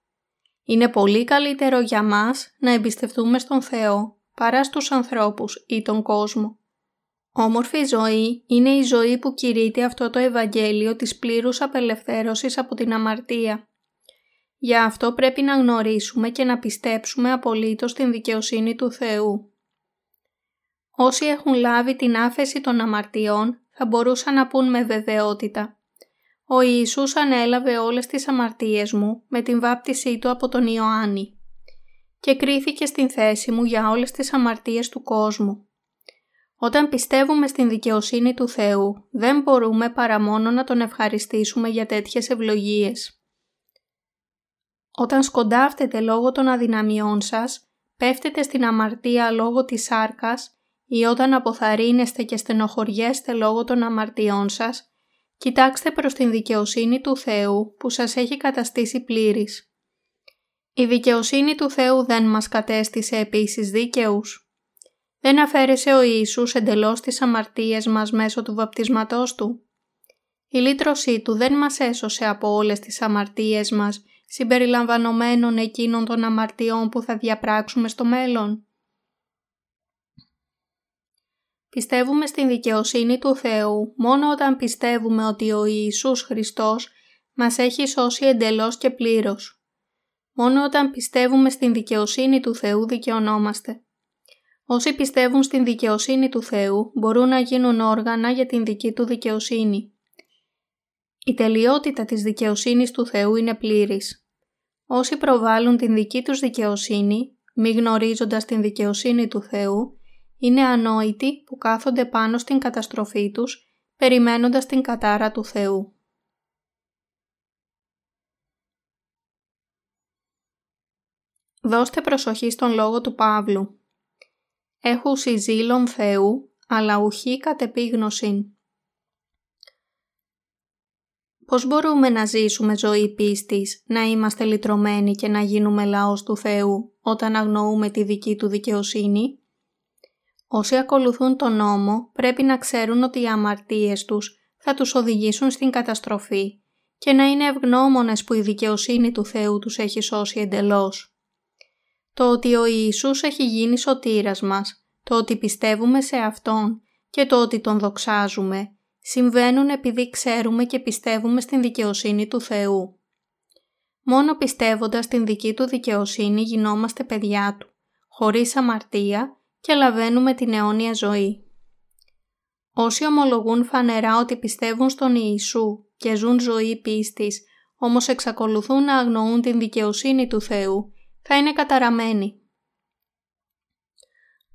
Είναι πολύ καλύτερο για μας να εμπιστευτούμε στον Θεό παρά στους ανθρώπους ή τον κόσμο. Όμορφη ζωή είναι η ζωή που κηρύττει αυτό το Ευαγγέλιο της πλήρους απελευθέρωσης από την αμαρτία. Γι' αυτό πρέπει να γνωρίσουμε και να πιστέψουμε απολύτως την δικαιοσύνη του Θεού. Όσοι έχουν λάβει την άφεση των αμαρτιών θα μπορούσαν να πούν με βεβαιότητα «Ο Ιησούς ανέλαβε όλες τις αμαρτίες μου με την βάπτισή Του από τον Ιωάννη και κρίθηκε στην θέση μου για όλες τις αμαρτίες του κόσμου». Όταν πιστεύουμε στην δικαιοσύνη του Θεού δεν μπορούμε παρά μόνο να Τον ευχαριστήσουμε για τέτοιες ευλογίες. Όταν σκοντάφτετε λόγω των αδυναμιών σας, πέφτετε στην αμαρτία λόγω της σάρκας ή όταν αποθαρρύνεστε και στενοχωριέστε λόγω των αμαρτιών σας, κοιτάξτε προς την δικαιοσύνη του Θεού που σας έχει καταστήσει πλήρης. Η δικαιοσύνη του Θεού δεν μας κατέστησε επίσης δίκαιους. Δεν αφαίρεσε ο Ιησούς εντελώς τις αμαρτίες μας μέσω του βαπτισματός Του. Η λύτρωσή Του δεν μας έσωσε από όλες τις αμαρτίες μας, συμπεριλαμβανομένων εκείνων των αμαρτιών που θα διαπράξουμε στο μέλλον. Πιστεύουμε στην δικαιοσύνη του Θεού μόνο όταν πιστεύουμε ότι ο Ιησούς Χριστός μας έχει σώσει εντελώς και πλήρως. Μόνο όταν πιστεύουμε στην δικαιοσύνη του Θεού δικαιωνόμαστε. Όσοι πιστεύουν στην δικαιοσύνη του Θεού μπορούν να γίνουν όργανα για την δική του δικαιοσύνη. Η τελειότητα της δικαιοσύνης του Θεού είναι πλήρης. Όσοι προβάλλουν την δική τους δικαιοσύνη, μη γνωρίζοντας την δικαιοσύνη του Θεού, είναι ανόητοι που κάθονται πάνω στην καταστροφή τους, περιμένοντας την κατάρα του Θεού. Δώστε προσοχή στον λόγο του Παύλου. Έχουσι ζήλον Θεού, αλλά ουχή κατεπίγνωσιν. Πώς μπορούμε να ζήσουμε ζωή πίστης, να είμαστε λυτρωμένοι και να γίνουμε λαός του Θεού όταν αγνοούμε τη δική του δικαιοσύνη? Όσοι ακολουθούν τον νόμο πρέπει να ξέρουν ότι οι αμαρτίες τους θα τους οδηγήσουν στην καταστροφή και να είναι ευγνώμονες που η δικαιοσύνη του Θεού τους έχει σώσει εντελώς. Το ότι ο Ιησούς έχει γίνει σωτήρας μας, το ότι πιστεύουμε σε Αυτόν και το ότι Τον δοξάζουμε, συμβαίνουν επειδή ξέρουμε και πιστεύουμε στην δικαιοσύνη του Θεού. Μόνο πιστεύοντας την δική του δικαιοσύνη γινόμαστε παιδιά του, χωρίς αμαρτία, και λαβαίνουμε την αιώνια ζωή. Όσοι ομολογούν φανερά ότι πιστεύουν στον Ιησού και ζουν ζωή πίστης, όμως εξακολουθούν να αγνοούν την δικαιοσύνη του Θεού, θα είναι καταραμένοι.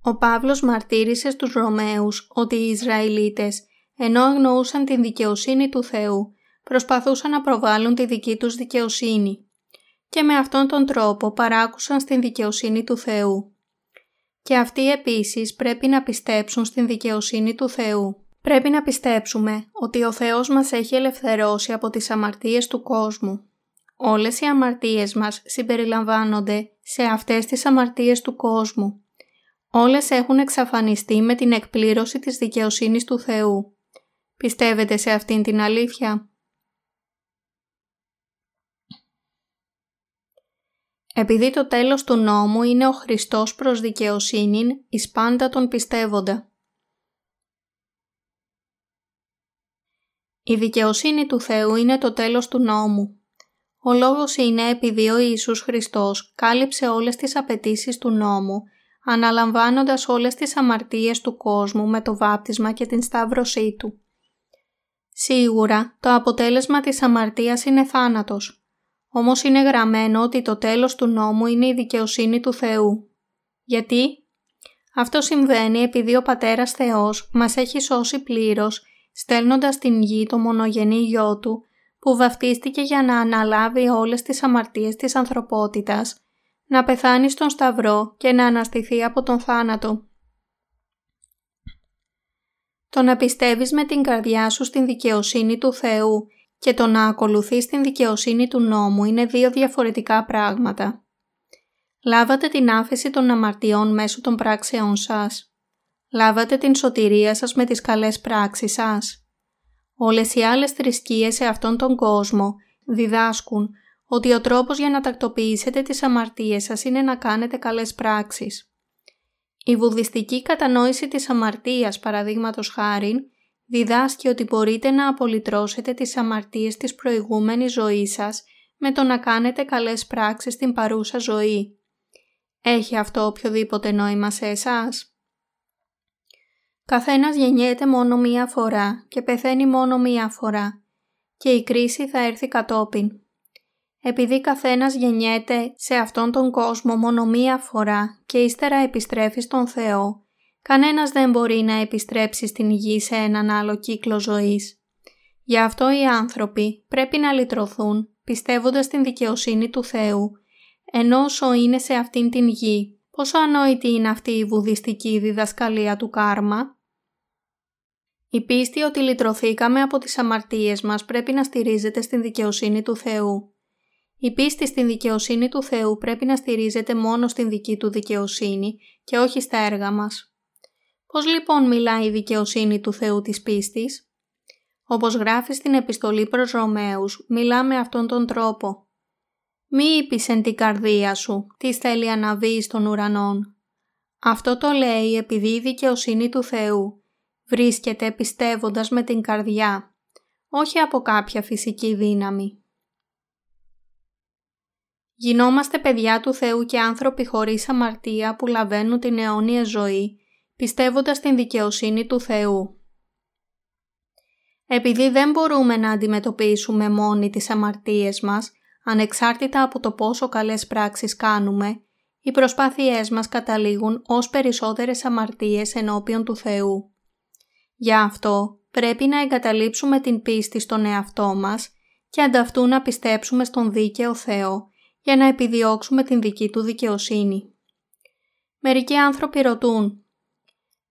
Ο Παύλος μαρτύρησε στους Ρωμαίους ότι οι Ισραηλίτες, ενώ αγνοούσαν την δικαιοσύνη του Θεού, προσπαθούσαν να προβάλλουν τη δική τους δικαιοσύνη και με αυτόν τον τρόπο παράκουσαν στην δικαιοσύνη του Θεού. Και αυτοί επίσης πρέπει να πιστέψουν στην δικαιοσύνη του Θεού. Πρέπει να πιστέψουμε ότι ο Θεός μας έχει ελευθερώσει από τις αμαρτίες του κόσμου. Όλες οι αμαρτίες μας συμπεριλαμβάνονται σε αυτές τις αμαρτίες του κόσμου. Όλες έχουν εξαφανιστεί με την εκπλήρωση της δικαιοσύνης του Θεού. Πιστεύετε σε αυτήν την αλήθεια? Επειδή το τέλος του νόμου είναι ο Χριστός προς δικαιοσύνην εις πάντα τον πιστεύοντα. Η δικαιοσύνη του Θεού είναι το τέλος του νόμου. Ο λόγος είναι επειδή ο Ιησούς Χριστός κάλυψε όλες τις απαιτήσεις του νόμου, αναλαμβάνοντας όλες τις αμαρτίες του κόσμου με το βάπτισμα και την σταύρωσή του. Σίγουρα, το αποτέλεσμα της αμαρτίας είναι θάνατος. Όμως είναι γραμμένο ότι το τέλος του νόμου είναι η δικαιοσύνη του Θεού. Γιατί? Αυτό συμβαίνει επειδή ο Πατέρας Θεός μας έχει σώσει πλήρως, στέλνοντας στην γη το μονογενή Γιο Του, που βαφτίστηκε για να αναλάβει όλες τις αμαρτίες της ανθρωπότητας, να πεθάνει στον Σταυρό και να αναστηθεί από τον θάνατο. Το να πιστεύεις με την καρδιά σου στην δικαιοσύνη του Θεού και το να ακολουθείς την δικαιοσύνη του νόμου είναι δύο διαφορετικά πράγματα. Λάβατε την άφεση των αμαρτιών μέσω των πράξεών σας. Λάβατε την σωτηρία σας με τις καλές πράξεις σας. Όλες οι άλλες θρησκείες σε αυτόν τον κόσμο διδάσκουν ότι ο τρόπος για να τακτοποιήσετε τις αμαρτίες σας είναι να κάνετε καλές πράξεις. Η βουδιστική κατανόηση της αμαρτίας, παραδείγματος χάριν, διδάσκει ότι μπορείτε να απολυτρώσετε τις αμαρτίες της προηγούμενης ζωής σας με το να κάνετε καλές πράξεις στην παρούσα ζωή. Έχει αυτό οποιοδήποτε νόημα σε εσάς? Καθένας γεννιέται μόνο μία φορά και πεθαίνει μόνο μία φορά και η κρίση θα έρθει κατόπιν. Επειδή καθένας γεννιέται σε αυτόν τον κόσμο μόνο μία φορά και ύστερα επιστρέφει στον Θεό, κανένας δεν μπορεί να επιστρέψει στην γη σε έναν άλλο κύκλο ζωής. Γι' αυτό οι άνθρωποι πρέπει να λυτρωθούν πιστεύοντας την δικαιοσύνη του Θεού, ενώ όσο είναι σε αυτήν την γη. Πόσο ανόητη είναι αυτή η βουδιστική διδασκαλία του κάρμα? Η πίστη ότι λυτρωθήκαμε από τις αμαρτίες μας πρέπει να στηρίζεται στην δικαιοσύνη του Θεού. Η πίστη στην δικαιοσύνη του Θεού πρέπει να στηρίζεται μόνο στην δική του δικαιοσύνη και όχι στα έργα μας. Πώς λοιπόν μιλάει η δικαιοσύνη του Θεού της πίστης? Όπως γράφει στην επιστολή προς Ρωμαίους, μιλά με αυτόν τον τρόπο. «Μη είπεις εν την καρδία σου, τι θέλει αναβεί εις των ουρανών». Αυτό το λέει επειδή η δικαιοσύνη του Θεού βρίσκεται πιστεύοντας με την καρδιά, όχι από κάποια φυσική δύναμη. Γινόμαστε παιδιά του Θεού και άνθρωποι χωρίς αμαρτία που λαβαίνουν την αιώνια ζωή, πιστεύοντας την δικαιοσύνη του Θεού. Επειδή δεν μπορούμε να αντιμετωπίσουμε μόνοι τις αμαρτίες μας, ανεξάρτητα από το πόσο καλές πράξεις κάνουμε, οι προσπάθειές μας καταλήγουν ως περισσότερες αμαρτίες ενώπιον του Θεού. Γι' αυτό πρέπει να εγκαταλείψουμε την πίστη στον εαυτό μας και ανταυτού να πιστέψουμε στον δίκαιο Θεό για να επιδιώξουμε την δική του δικαιοσύνη. Μερικοί άνθρωποι ρωτούν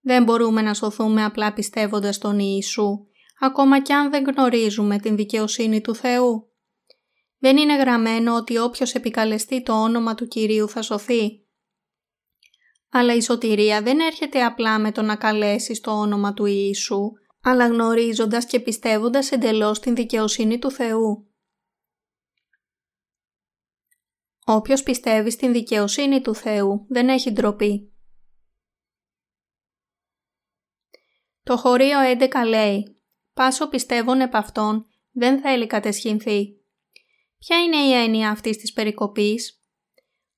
«Δεν μπορούμε να σωθούμε απλά πιστεύοντας τον Ιησού, ακόμα κι αν δεν γνωρίζουμε την δικαιοσύνη του Θεού?» Δεν είναι γραμμένο ότι όποιος επικαλεστεί το όνομα του Κυρίου θα σωθεί. Αλλά η σωτηρία δεν έρχεται απλά με το να καλέσεις το όνομα του Ιησού, αλλά γνωρίζοντας και πιστεύοντας εντελώς την δικαιοσύνη του Θεού. Όποιος πιστεύει στην δικαιοσύνη του Θεού δεν έχει ντροπή. Το χωρίο 11 λέει «Πάσο πιστεύων επ' αυτών δεν θέλει κατεσχυνθεί». Ποια είναι η έννοια αυτής της περικοπής?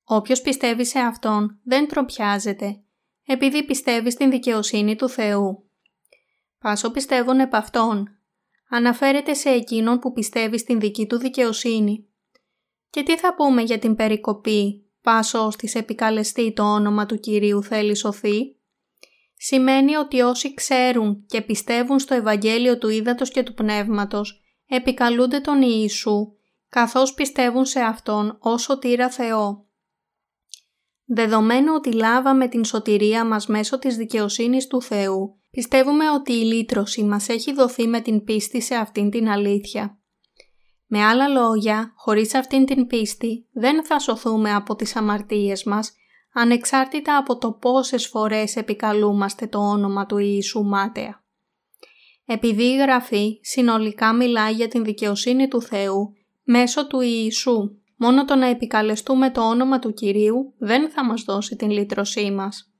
Όποιος πιστεύει σε Αυτόν δεν τροπιάζεται, επειδή πιστεύει στην δικαιοσύνη του Θεού. Πάσο πιστεύων επ' Αυτόν αναφέρεται σε εκείνον που πιστεύει στην δική του δικαιοσύνη. Και τι θα πούμε για την περικοπή «Πάσο ώστις επικαλεστεί το όνομα του Κυρίου θέλει σωθεί»? Σημαίνει ότι όσοι ξέρουν και πιστεύουν στο Ευαγγέλιο του Ύδατος και του Πνεύματος επικαλούνται τον Ιησού, καθώς πιστεύουν σε Αυτόν ως σωτήρα Θεό. Δεδομένου ότι λάβαμε την σωτηρία μας μέσω της δικαιοσύνης του Θεού, πιστεύουμε ότι η λύτρωση μας έχει δοθεί με την πίστη σε αυτήν την αλήθεια. Με άλλα λόγια, χωρίς αυτήν την πίστη, δεν θα σωθούμε από τις αμαρτίες μας, ανεξάρτητα από το πόσες φορές επικαλούμαστε το όνομα του Ιησού μάταια. Επειδή η Γραφή συνολικά μιλάει για την δικαιοσύνη του Θεού, μέσω του Ιησού, μόνο το να επικαλεστούμε το όνομα του Κυρίου δεν θα μας δώσει την λύτρωσή μας.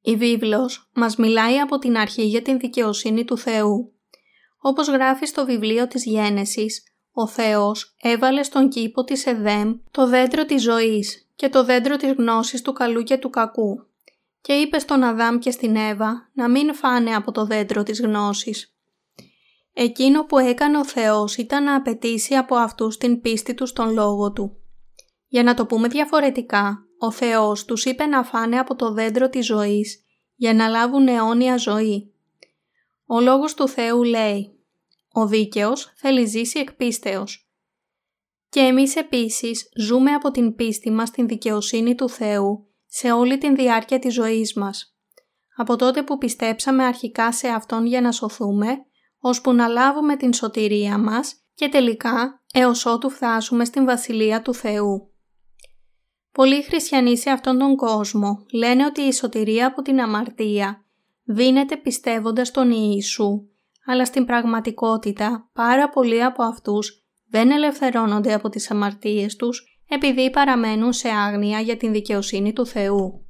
Η βίβλος μας μιλάει από την αρχή για την δικαιοσύνη του Θεού. Όπως γράφει στο βιβλίο της Γένεσης, ο Θεός έβαλε στον κήπο της Εδέμ το δέντρο της ζωής και το δέντρο της γνώσης του καλού και του κακού και είπε στον Αδάμ και στην Εύα να μην φάνε από το δέντρο της γνώσης. Εκείνο που έκανε ο Θεός ήταν να απαιτήσει από αυτούς την πίστη τους στον λόγο Του. Για να το πούμε διαφορετικά, ο Θεός τους είπε να φάνε από το δέντρο της ζωής για να λάβουν αιώνια ζωή. Ο λόγος του Θεού λέει «Ο δίκαιος θέλει ζήσει εκ πίστεως». Και εμείς επίσης ζούμε από την πίστη μας την δικαιοσύνη του Θεού σε όλη την διάρκεια της ζωής μας. Από τότε που πιστέψαμε αρχικά σε Αυτόν για να σωθούμε, ώσπου να λάβουμε την σωτηρία μας και τελικά έως ότου φτάσουμε στην Βασιλεία του Θεού. Πολλοί χριστιανοί σε αυτόν τον κόσμο λένε ότι η σωτηρία από την αμαρτία δίνεται πιστεύοντας τον Ιησού, αλλά στην πραγματικότητα πάρα πολλοί από αυτούς δεν ελευθερώνονται από τις αμαρτίες τους επειδή παραμένουν σε άγνοια για την δικαιοσύνη του Θεού.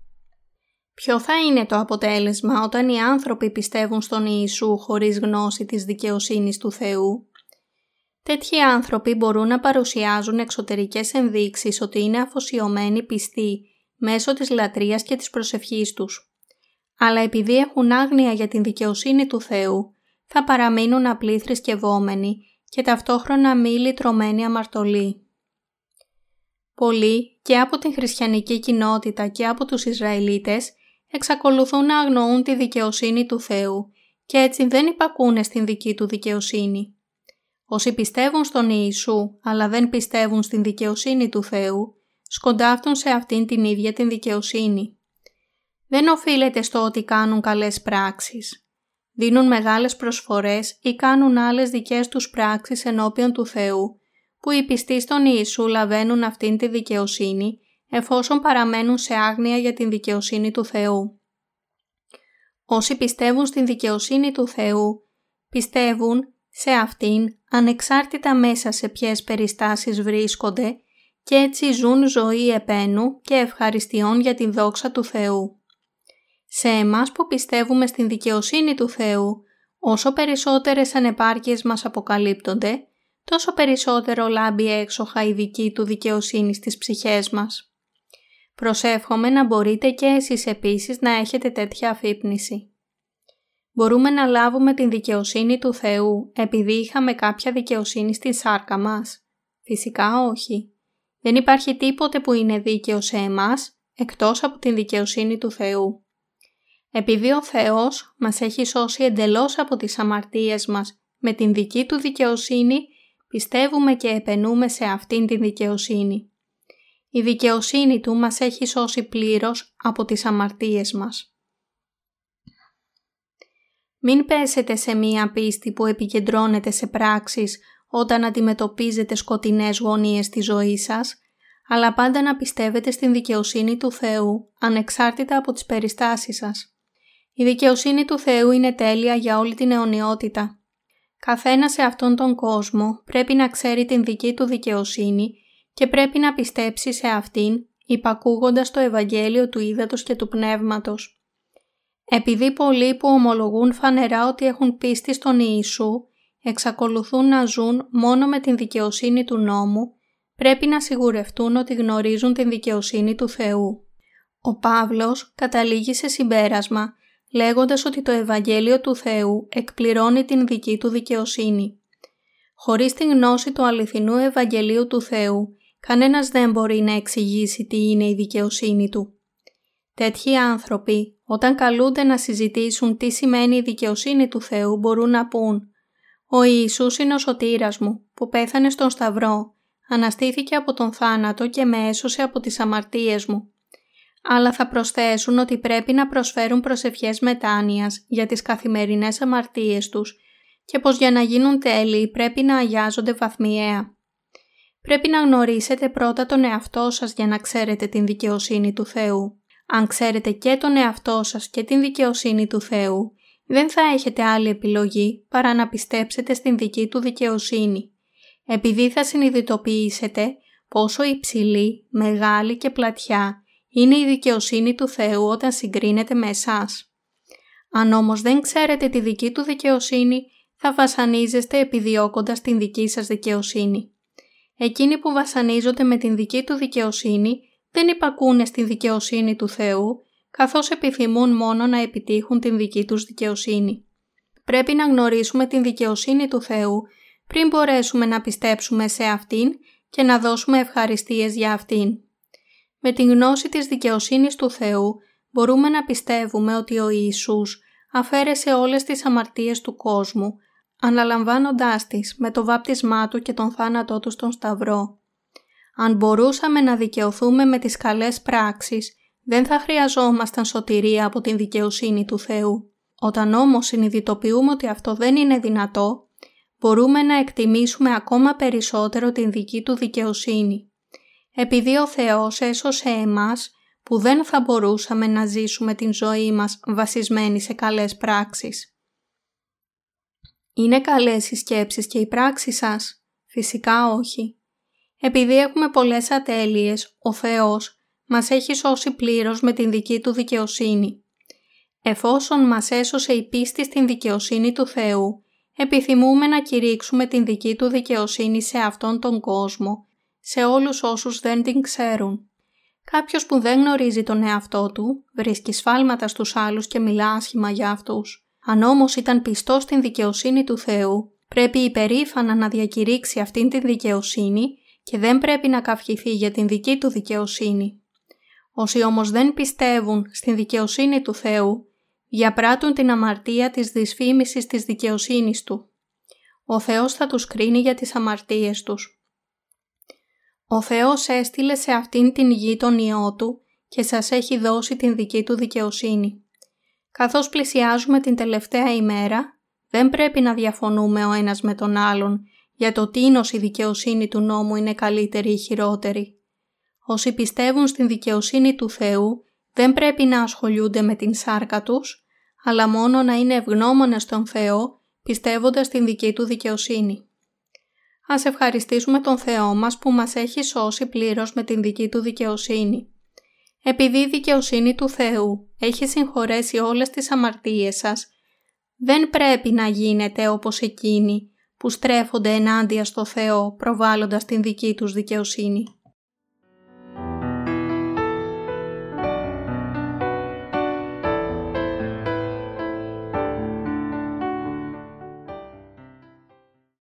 Ποιο θα είναι το αποτέλεσμα όταν οι άνθρωποι πιστεύουν στον Ιησού χωρίς γνώση της δικαιοσύνης του Θεού? Τέτοιοι άνθρωποι μπορούν να παρουσιάζουν εξωτερικές ενδείξεις ότι είναι αφοσιωμένοι πιστοί μέσω της λατρείας και της προσευχής τους. Αλλά επειδή έχουν άγνοια για την δικαιοσύνη του Θεού, θα παραμείνουν απλοί θρησκευόμενοι και ταυτόχρονα μη λυτρωμένοι αμαρτωλοί. Πολλοί και από την χριστιανική κοινότητα και από τους Ισραηλίτες εξακολουθούν να αγνοούν τη δικαιοσύνη του Θεού και έτσι δεν υπακούνε στην δική του δικαιοσύνη. Όσοι πιστεύουν στον Ιησού αλλά δεν πιστεύουν στην δικαιοσύνη του Θεού, σκοντάφτουν σε αυτήν την ίδια την δικαιοσύνη. Δεν οφείλεται στο ότι κάνουν καλές πράξεις. Δίνουν μεγάλες προσφορές ή κάνουν άλλες δικές τους πράξεις ενώπιον του Θεού, που οι πιστοί στον Ιησού λαβαίνουν αυτήν τη δικαιοσύνη, εφόσον παραμένουν σε άγνοια για την δικαιοσύνη του Θεού. Όσοι πιστεύουν στην δικαιοσύνη του Θεού, πιστεύουν σε αυτήν ανεξάρτητα μέσα σε ποιες περιστάσεις βρίσκονται και έτσι ζουν ζωή επαίνου και ευχαριστειών για την δόξα του Θεού. Σε εμάς που πιστεύουμε στην δικαιοσύνη του Θεού, όσο περισσότερες ανεπάρκειες μας αποκαλύπτονται, τόσο περισσότερο λάμπει έξοχα η δική του δικαιοσύνη στις ψυχές μας. Προσεύχομαι να μπορείτε και εσείς επίσης να έχετε τέτοια αφύπνιση. Μπορούμε να λάβουμε την δικαιοσύνη του Θεού επειδή είχαμε κάποια δικαιοσύνη στη σάρκα μας? Φυσικά όχι. Δεν υπάρχει τίποτε που είναι δίκαιο σε εμάς εκτός από την δικαιοσύνη του Θεού. Επειδή ο Θεός μας έχει σώσει εντελώς από τις αμαρτίες μας με την δική του δικαιοσύνη, πιστεύουμε και επενούμε σε αυτήν την δικαιοσύνη. Η δικαιοσύνη του μας έχει σώσει πλήρως από τις αμαρτίες μας. Μην πέσετε σε μία πίστη που επικεντρώνεται σε πράξεις όταν αντιμετωπίζετε σκοτεινές γωνίες της ζωής σας, αλλά πάντα να πιστεύετε στην δικαιοσύνη του Θεού, ανεξάρτητα από τις περιστάσεις σας. Η δικαιοσύνη του Θεού είναι τέλεια για όλη την αιωνιότητα. Καθένα σε αυτόν τον κόσμο πρέπει να ξέρει την δική του δικαιοσύνη και πρέπει να πιστέψει σε αυτήν, υπακούγοντας το Ευαγγέλιο του Ύδατος και του Πνεύματος. Επειδή πολλοί που ομολογούν φανερά ότι έχουν πίστη στον Ιησού, εξακολουθούν να ζουν μόνο με την δικαιοσύνη του νόμου, πρέπει να σιγουρευτούν ότι γνωρίζουν την δικαιοσύνη του Θεού. Ο Παύλος καταλήγει σε συμπέρασμα, λέγοντας ότι το Ευαγγέλιο του Θεού εκπληρώνει την δική του δικαιοσύνη. Χωρίς την γνώση του αληθινού Ευαγγελίου του Θεού, κανένας δεν μπορεί να εξηγήσει τι είναι η δικαιοσύνη του. Τέτοιοι άνθρωποι, όταν καλούνται να συζητήσουν τι σημαίνει η δικαιοσύνη του Θεού, μπορούν να πούν «Ο Ιησούς είναι ο σωτήρας μου, που πέθανε στον Σταυρό, αναστήθηκε από τον θάνατο και με έσωσε από τις αμαρτίες μου». Αλλά θα προσθέσουν ότι πρέπει να προσφέρουν προσευχές μετάνοιας για τις καθημερινές αμαρτίες τους και πως για να γίνουν τέλειοι πρέπει να αγιάζονται βαθμιαία. Πρέπει να γνωρίσετε πρώτα τον εαυτό σας για να ξέρετε την δικαιοσύνη του Θεού. Αν ξέρετε και τον εαυτό σας και την δικαιοσύνη του Θεού, δεν θα έχετε άλλη επιλογή παρά να πιστέψετε στην δική του δικαιοσύνη, επειδή θα συνειδητοποιήσετε πόσο υψηλή, μεγάλη και πλατιά είναι η δικαιοσύνη του Θεού όταν συγκρίνεται με εσάς. Αν όμως δεν ξέρετε τη δική του δικαιοσύνη, θα βασανίζεστε επιδιώκοντας την δική σας δικαιοσύνη. Εκείνοι που βασανίζονται με την δική του δικαιοσύνη δεν υπακούνε στη δικαιοσύνη του Θεού, καθώς επιθυμούν μόνο να επιτύχουν την δική τους δικαιοσύνη. Πρέπει να γνωρίσουμε την δικαιοσύνη του Θεού πριν μπορέσουμε να πιστέψουμε σε αυτήν και να δώσουμε ευχαριστίες για αυτήν. Με την γνώση της δικαιοσύνης του Θεού μπορούμε να πιστεύουμε ότι ο Ιησούς αφαίρεσε όλες τις αμαρτίες του κόσμου, αναλαμβάνοντάς τις με το βάπτισμά Του και τον θάνατό Του στον Σταυρό. Αν μπορούσαμε να δικαιωθούμε με τις καλές πράξεις, δεν θα χρειαζόμασταν σωτηρία από την δικαιοσύνη του Θεού. Όταν όμως συνειδητοποιούμε ότι αυτό δεν είναι δυνατό, μπορούμε να εκτιμήσουμε ακόμα περισσότερο την δική Του δικαιοσύνη. Επειδή ο Θεός έσωσε εμάς που δεν θα μπορούσαμε να ζήσουμε την ζωή μας βασισμένη σε καλές πράξεις. Είναι καλές οι σκέψεις και οι πράξεις σας? Φυσικά όχι. Επειδή έχουμε πολλές ατέλειες, ο Θεός μας έχει σώσει πλήρως με την δική Του δικαιοσύνη. Εφόσον μας έσωσε η πίστη στην δικαιοσύνη του Θεού, επιθυμούμε να κηρύξουμε την δική Του δικαιοσύνη σε αυτόν τον κόσμο, σε όλους όσους δεν την ξέρουν. Κάποιος που δεν γνωρίζει τον εαυτό του, βρίσκει σφάλματα στους άλλους και μιλά άσχημα για αυτούς. Αν όμως ήταν πιστός στην δικαιοσύνη του Θεού, πρέπει υπερήφανα να διακηρύξει αυτήν την δικαιοσύνη και δεν πρέπει να καυχηθεί για την δική Του δικαιοσύνη. Όσοι όμως δεν πιστεύουν στην δικαιοσύνη του Θεού, διαπράττουν την αμαρτία της δυσφήμισης της δικαιοσύνης Του. Ο Θεός θα τους κρίνει για τις αμαρτίες τους. Ο Θεός έστειλε σε αυτήν την γη τον Υιό Του και σας έχει δώσει την δική Του δικαιοσύνη. Καθώς πλησιάζουμε την τελευταία ημέρα, δεν πρέπει να διαφωνούμε ο ένας με τον άλλον για το τίνος η δικαιοσύνη του νόμου είναι καλύτερη ή χειρότερη. Όσοι πιστεύουν στην δικαιοσύνη του Θεού, δεν πρέπει να ασχολούνται με την σάρκα τους, αλλά μόνο να είναι ευγνώμονες στον Θεό, πιστεύοντας την δική Του δικαιοσύνη. Ας ευχαριστήσουμε τον Θεό μας που μας έχει σώσει πλήρως με την δική Του δικαιοσύνη. επειδή η δικαιοσύνη του Θεού έχει συγχωρέσει όλες τις αμαρτίες σας, δεν πρέπει να γίνετε όπως εκείνοι που στρέφονται ενάντια στο Θεό προβάλλοντας την δική τους δικαιοσύνη.